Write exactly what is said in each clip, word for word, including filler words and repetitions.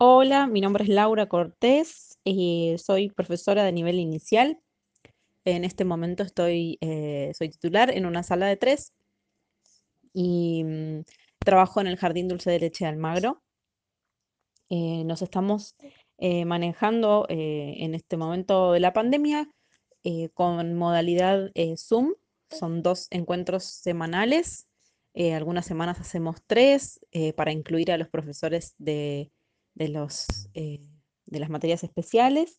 Hola, mi nombre es Laura Cortés y soy profesora de nivel inicial. En este momento estoy, eh, soy titular en una sala de tres y mm, trabajo en el Jardín Dulce de Leche de Almagro. Eh, nos estamos eh, manejando eh, en este momento de la pandemia eh, con modalidad eh, Zoom. Son dos encuentros semanales. Eh, algunas semanas hacemos tres eh, para incluir a los profesores de... De, los, eh, de las materias especiales.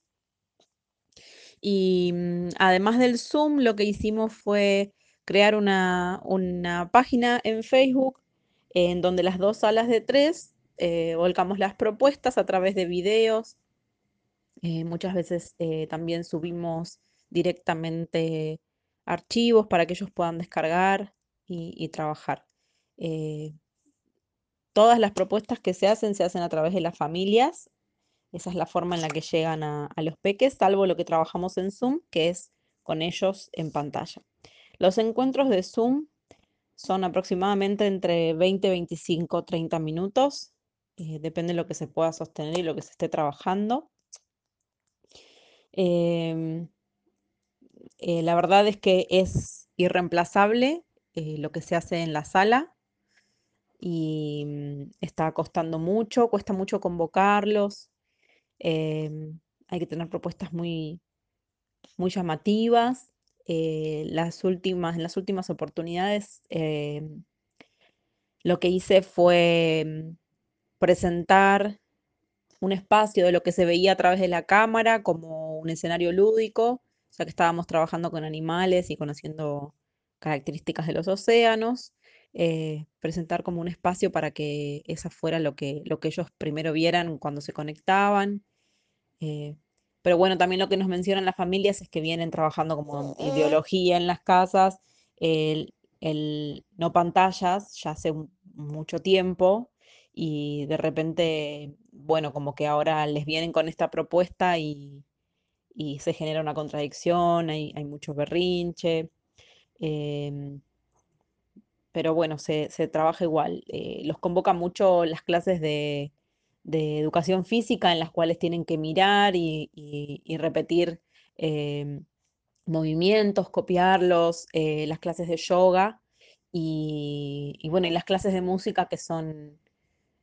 Y además del Zoom, lo que hicimos fue crear una, una página en Facebook eh, en donde las dos salas de tres eh, volcamos las propuestas a través de videos. Eh, muchas veces eh, también subimos directamente archivos para que ellos puedan descargar y, y trabajar. Eh, Todas las propuestas que se hacen, se hacen a través de las familias. Esa es la forma en la que llegan a, a los peques, salvo lo que trabajamos en Zoom, que es con ellos en pantalla. Los encuentros de Zoom son aproximadamente entre veinte, veinticinco, treinta minutos. Eh, depende de lo que se pueda sostener y lo que se esté trabajando. Eh, eh, la verdad es que es irreemplazable eh, lo que se hace en la sala. Y está costando mucho, cuesta mucho convocarlos, eh, hay que tener propuestas muy, muy llamativas. Eh, las últimas, en las últimas oportunidades eh, lo que hice fue presentar un espacio de lo que se veía a través de la cámara como un escenario lúdico, ya que estábamos trabajando con animales y conociendo características de los océanos. Eh, presentar como un espacio para que esa fuera lo que, lo que ellos primero vieran cuando se conectaban. Eh, pero bueno, también lo que nos mencionan las familias es que vienen trabajando como ideología en las casas, el, el no pantallas ya hace un, mucho tiempo, y de repente, bueno, como que ahora les vienen con esta propuesta y, y se genera una contradicción, hay, hay mucho berrinche. Eh, Pero bueno, se, se trabaja igual. Eh, los convoca mucho las clases de, de educación física, en las cuales tienen que mirar y, y, y repetir eh, movimientos, copiarlos, eh, las clases de yoga y, y bueno, y las clases de música, que son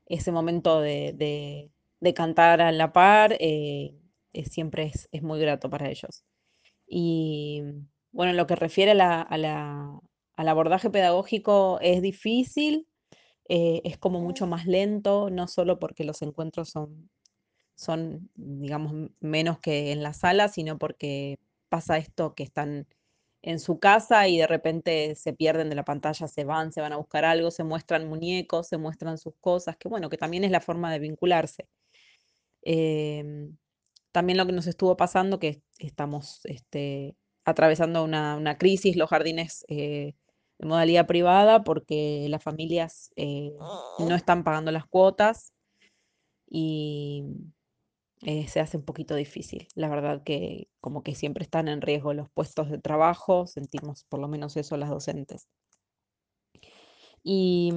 ese momento de, de, de cantar a la par, eh, es, siempre es, es muy grato para ellos. Y bueno, en lo que refiere a la... A la Al abordaje pedagógico es difícil, eh, es como mucho más lento, no solo porque los encuentros son, son, digamos, menos que en la sala, sino porque pasa esto que están en su casa y de repente se pierden de la pantalla, se van, se van a buscar algo, se muestran muñecos, se muestran sus cosas, que bueno, que también es la forma de vincularse. Eh, también lo que nos estuvo pasando, que estamos este, atravesando una, una crisis, los jardines... Eh, de modalidad privada, porque las familias eh, no están pagando las cuotas y eh, se hace un poquito difícil. La verdad que como que siempre están en riesgo los puestos de trabajo, sentimos por lo menos eso las docentes. Y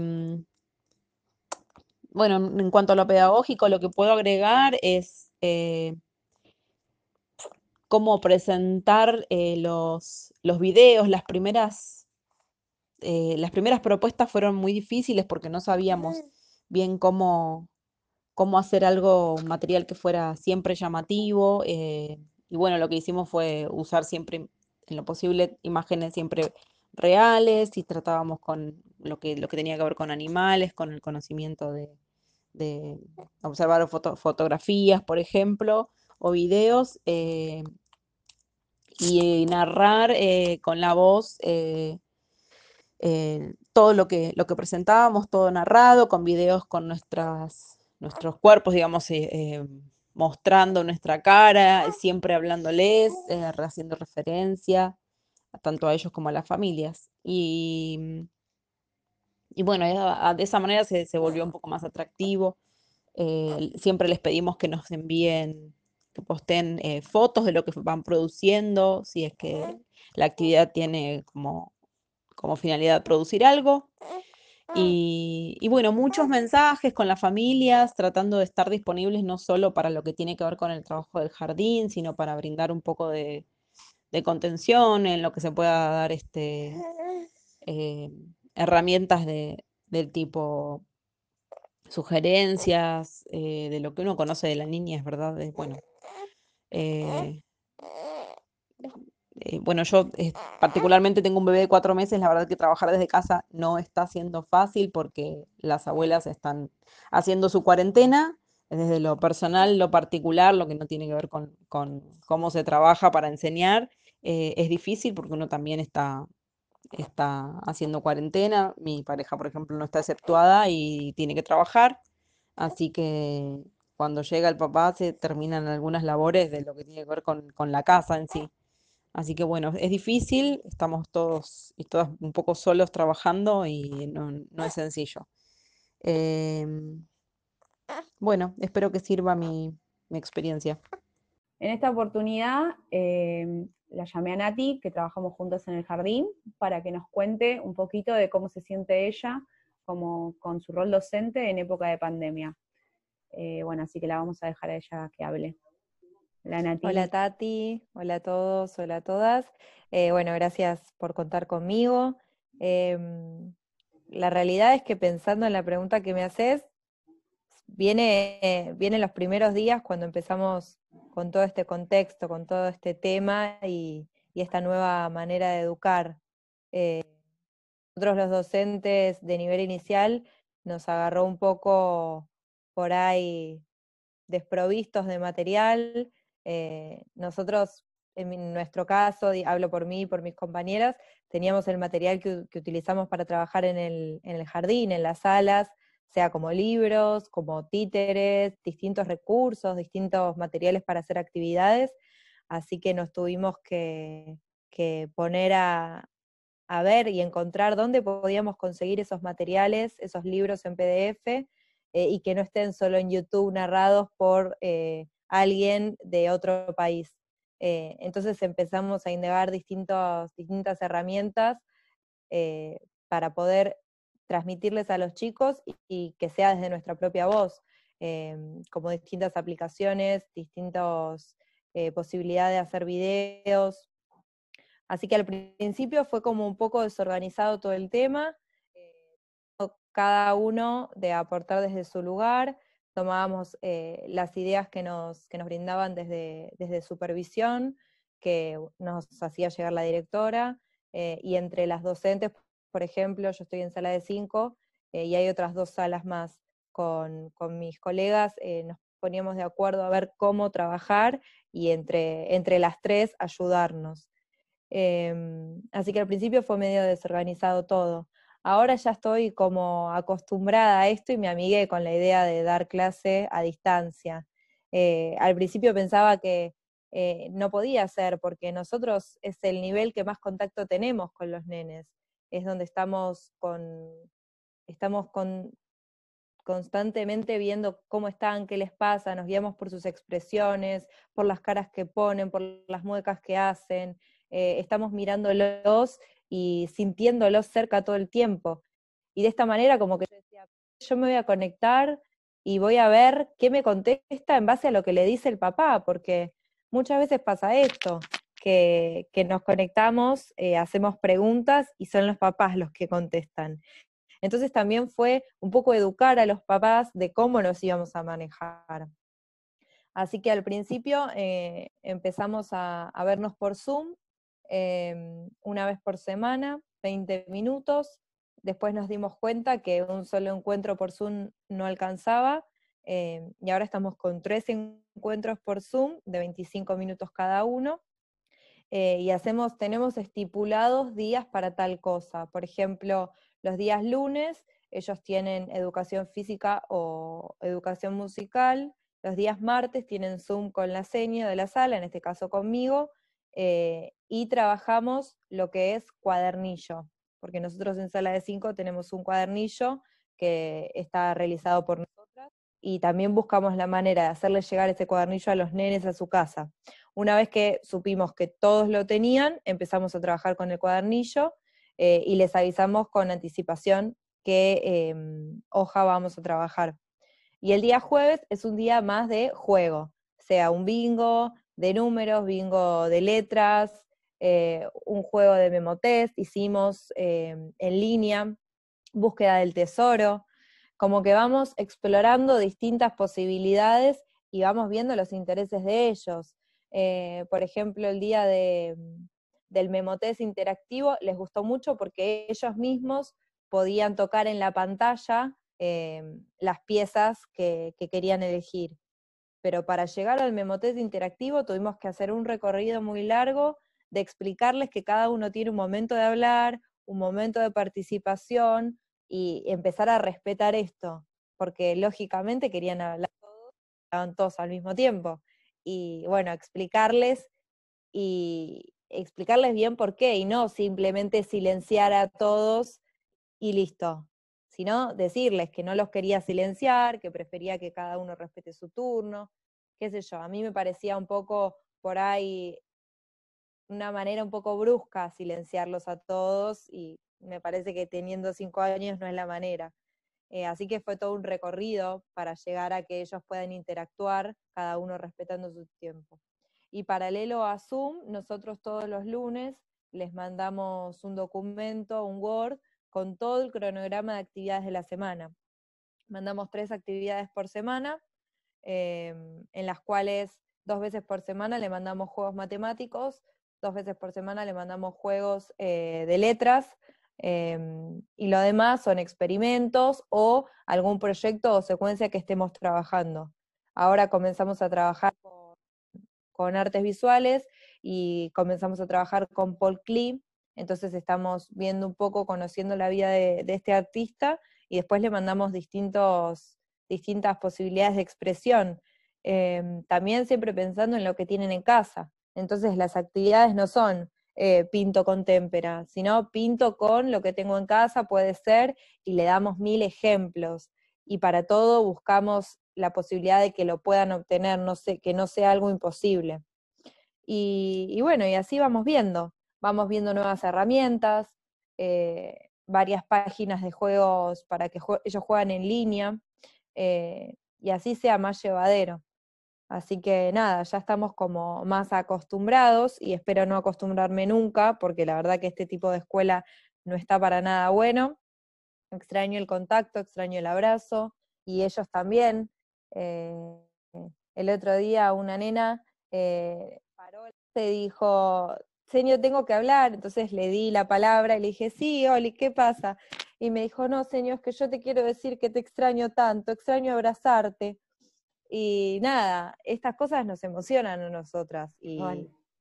bueno, en cuanto a lo pedagógico, lo que puedo agregar es eh, cómo presentar eh, los, los videos. Las primeras... Eh, las primeras propuestas fueron muy difíciles porque no sabíamos bien cómo, cómo hacer algo, un material que fuera siempre llamativo. Eh, y bueno, lo que hicimos fue usar siempre, en lo posible, imágenes siempre reales, y tratábamos con lo que, lo que tenía que ver con animales, con el conocimiento de, de observar foto, fotografías, por ejemplo, o videos, eh, y narrar eh, con la voz... Eh, Eh, todo lo que, lo que presentábamos, todo narrado, con videos con nuestras, nuestros cuerpos, digamos, eh, eh, mostrando nuestra cara, siempre hablándoles, eh, haciendo referencia tanto a ellos como a las familias. Y, y bueno, eh, de esa manera se, se volvió un poco más atractivo. Eh, siempre les pedimos que nos envíen, que posteen eh, fotos de lo que van produciendo, si es que la actividad tiene como... como finalidad producir algo. Y, y bueno, muchos mensajes con las familias, tratando de estar disponibles no solo para lo que tiene que ver con el trabajo del jardín, sino para brindar un poco de, de contención en lo que se pueda dar este, eh, herramientas de, del tipo sugerencias, eh, de lo que uno conoce de la niñez, ¿verdad? De, bueno, eh, Eh, bueno, yo eh, particularmente tengo un bebé de cuatro meses, la verdad que trabajar desde casa no está siendo fácil porque las abuelas están haciendo su cuarentena, desde lo personal, lo particular, lo que no tiene que ver con, con cómo se trabaja para enseñar, eh, es difícil porque uno también está, está haciendo cuarentena, mi pareja por ejemplo no está exceptuada y tiene que trabajar, así que cuando llega el papá se terminan algunas labores de lo que tiene que ver con, con la casa en sí. Así que bueno, es difícil, estamos todos y todas un poco solos trabajando y no, no es sencillo. Eh, bueno, espero que sirva mi, mi experiencia. En esta oportunidad eh, la llamé a Nati, que trabajamos juntas en el jardín, para que nos cuente un poquito de cómo se siente ella como, con su rol docente en época de pandemia. Eh, bueno, así que la vamos a dejar a ella que hable. Hola Nati. Hola Tati, hola a todos, hola a todas. Eh, bueno, gracias por contar conmigo. Eh, la realidad es que pensando en la pregunta que me haces, viene, eh, vienen los primeros días cuando empezamos con todo este contexto, con todo este tema y, y esta nueva manera de educar. Eh, nosotros los docentes de nivel inicial nos agarró un poco por ahí desprovistos de material. Eh, nosotros, en nuestro caso, hablo por mí y por mis compañeras, teníamos el material que, que utilizamos para trabajar en el, en el jardín, en las salas, sea como libros, como títeres, distintos recursos, distintos materiales para hacer actividades, así que nos tuvimos que, que poner a, a ver y encontrar dónde podíamos conseguir esos materiales, esos libros en P D F, eh, y que no estén solo en YouTube narrados por... Eh, alguien de otro país. Eh, entonces empezamos a indagar distintos, distintas herramientas eh, para poder transmitirles a los chicos y, y que sea desde nuestra propia voz, eh, como distintas aplicaciones, distintas eh, posibilidades de hacer videos. Así que al principio fue como un poco desorganizado todo el tema, eh, cada uno de aportar desde su lugar. Tomábamos eh, las ideas que nos, que nos brindaban desde, desde supervisión, que nos hacía llegar la directora, eh, y entre las docentes, por ejemplo, yo estoy en sala de cinco, eh, y hay otras dos salas más con, con mis colegas, eh, nos poníamos de acuerdo a ver cómo trabajar, y entre, entre las tres ayudarnos. Eh, así que al principio fue medio desorganizado todo. Ahora ya estoy como acostumbrada a esto y me amigué con la idea de dar clase a distancia. Eh, al principio pensaba que eh, no podía ser, porque nosotros es el nivel que más contacto tenemos con los nenes. Es donde estamos, con, estamos con, constantemente viendo cómo están, qué les pasa, nos guiamos por sus expresiones, por las caras que ponen, por las muecas que hacen, eh, estamos mirándolos y sintiéndolos cerca todo el tiempo. Y de esta manera como que yo decía, yo me voy a conectar y voy a ver qué me contesta en base a lo que le dice el papá, porque muchas veces pasa esto, que, que nos conectamos, eh, hacemos preguntas y son los papás los que contestan. Entonces también fue un poco educar a los papás de cómo nos íbamos a manejar. Así que al principio eh, empezamos a, a vernos por Zoom, Eh, una vez por semana, veinte minutos, después nos dimos cuenta que un solo encuentro por Zoom no alcanzaba, eh, y ahora estamos con tres encuentros por Zoom, de veinticinco minutos cada uno, eh, y hacemos, tenemos estipulados días para tal cosa, por ejemplo, los días lunes, ellos tienen educación física o educación musical, los días martes tienen Zoom con la seño de la sala, en este caso conmigo, Eh, y trabajamos lo que es cuadernillo, porque nosotros en sala de cinco tenemos un cuadernillo que está realizado por nosotras, y también buscamos la manera de hacerles llegar ese cuadernillo a los nenes a su casa. Una vez que supimos que todos lo tenían, empezamos a trabajar con el cuadernillo, eh, y les avisamos con anticipación qué eh, hoja vamos a trabajar. Y el día jueves es un día más de juego, sea un bingo de números, bingo de letras, eh, un juego de memotest, hicimos eh, en línea, búsqueda del tesoro, como que vamos explorando distintas posibilidades y vamos viendo los intereses de ellos. Eh, por ejemplo, el día de, del memotest interactivo les gustó mucho porque ellos mismos podían tocar en la pantalla eh, las piezas que, que querían elegir. Pero para llegar al memotest interactivo tuvimos que hacer un recorrido muy largo de explicarles que cada uno tiene un momento de hablar, un momento de participación, y empezar a respetar esto, porque lógicamente querían hablar todos, estaban todos al mismo tiempo. Y bueno, explicarles y explicarles bien por qué, y no simplemente silenciar a todos y listo, sino decirles que no los quería silenciar, que prefería que cada uno respete su turno, qué sé yo. A mí me parecía un poco, por ahí, una manera un poco brusca silenciarlos a todos, y me parece que teniendo cinco años no es la manera. Eh, así que fue todo un recorrido para llegar a que ellos puedan interactuar, cada uno respetando su tiempo. Y paralelo a Zoom, nosotros todos los lunes les mandamos un documento, un Word, con todo el cronograma de actividades de la semana. Mandamos tres actividades por semana, eh, en las cuales dos veces por semana le mandamos juegos matemáticos, dos veces por semana le mandamos juegos eh, de letras, Eh, y lo demás son experimentos o algún proyecto o secuencia que estemos trabajando. Ahora comenzamos a trabajar con, con artes visuales y comenzamos a trabajar con Paul Klee, entonces estamos viendo un poco, conociendo la vida de, de este artista, y después le mandamos distintos, distintas posibilidades de expresión, eh, también siempre pensando en lo que tienen en casa. Entonces las actividades no son Eh, pinto con témpera, sino pinto con lo que tengo en casa, puede ser, y le damos mil ejemplos, y para todo buscamos la posibilidad de que lo puedan obtener, no sé, que no sea algo imposible. Y, y bueno, y así vamos viendo, vamos viendo nuevas herramientas, eh, varias páginas de juegos para que jue- ellos jueguen en línea, eh, y así sea más llevadero. Así que nada, ya estamos como más acostumbrados, y espero no acostumbrarme nunca, porque la verdad que este tipo de escuela no está para nada bueno. Extraño el contacto, extraño el abrazo, y ellos también. Eh, el otro día una nena eh, paró, se dijo, señor, tengo que hablar, entonces le di la palabra y le dije, sí, Oli, ¿qué pasa? Y me dijo, no, señor, es que yo te quiero decir que te extraño tanto, extraño abrazarte. Y nada, estas cosas nos emocionan a nosotras y,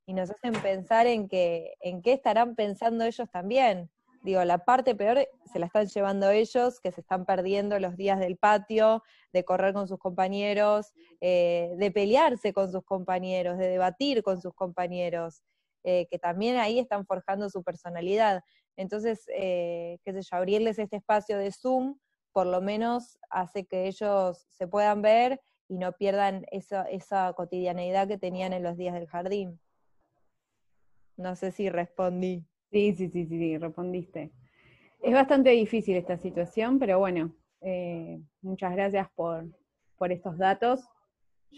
y nos hacen pensar en, que, en qué estarán pensando ellos también. Digo, la parte peor se la están llevando ellos, que se están perdiendo los días del patio, de correr con sus compañeros, eh, de pelearse con sus compañeros, de debatir con sus compañeros, eh, que también ahí están forjando su personalidad. Entonces, eh, qué sé yo, abrirles este espacio de Zoom, por lo menos hace que ellos se puedan ver y no pierdan esa, esa cotidianeidad que tenían en los días del jardín. No sé si respondí. Sí, sí, sí, sí, sí respondiste. Es bastante difícil esta situación, pero bueno, eh, muchas gracias por, por estos datos,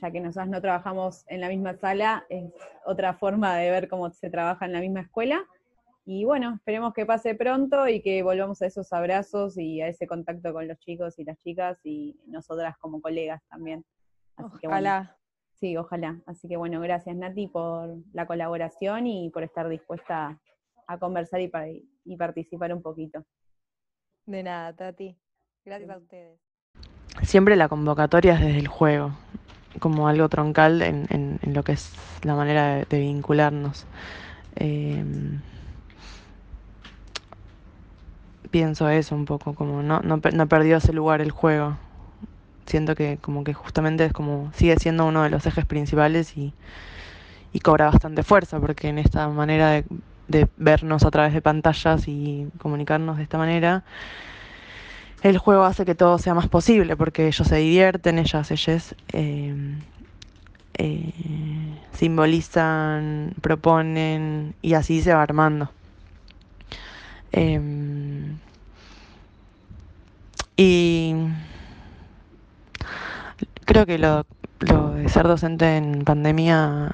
ya que nosotros no trabajamos en la misma sala, es otra forma de ver cómo se trabaja en la misma escuela, y bueno, esperemos que pase pronto y que volvamos a esos abrazos y a ese contacto con los chicos y las chicas, y nosotras como colegas también. Así que ojalá. Bueno, sí, ojalá. Así que bueno, gracias Nati por la colaboración y por estar dispuesta a conversar y, par y participar un poquito. De nada, Tati. Gracias sí. a ustedes. Siempre la convocatoria es desde el juego, como algo troncal en, en, en lo que es la manera de, de vincularnos. Eh, pienso eso un poco, como no, no, no perdió ese lugar el juego. Siento que como que justamente es como sigue siendo uno de los ejes principales y, y cobra bastante fuerza, porque en esta manera de, de vernos a través de pantallas y comunicarnos de esta manera, el juego hace que todo sea más posible, porque ellos se divierten, ellas, ellas eh, eh, simbolizan, proponen, y así se va armando. Eh, Y creo que lo, lo de ser docente en pandemia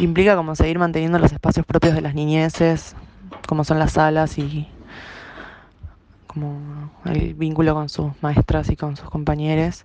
implica como seguir manteniendo los espacios propios de las niñeces, como son las salas y como el vínculo con sus maestras y con sus compañeros.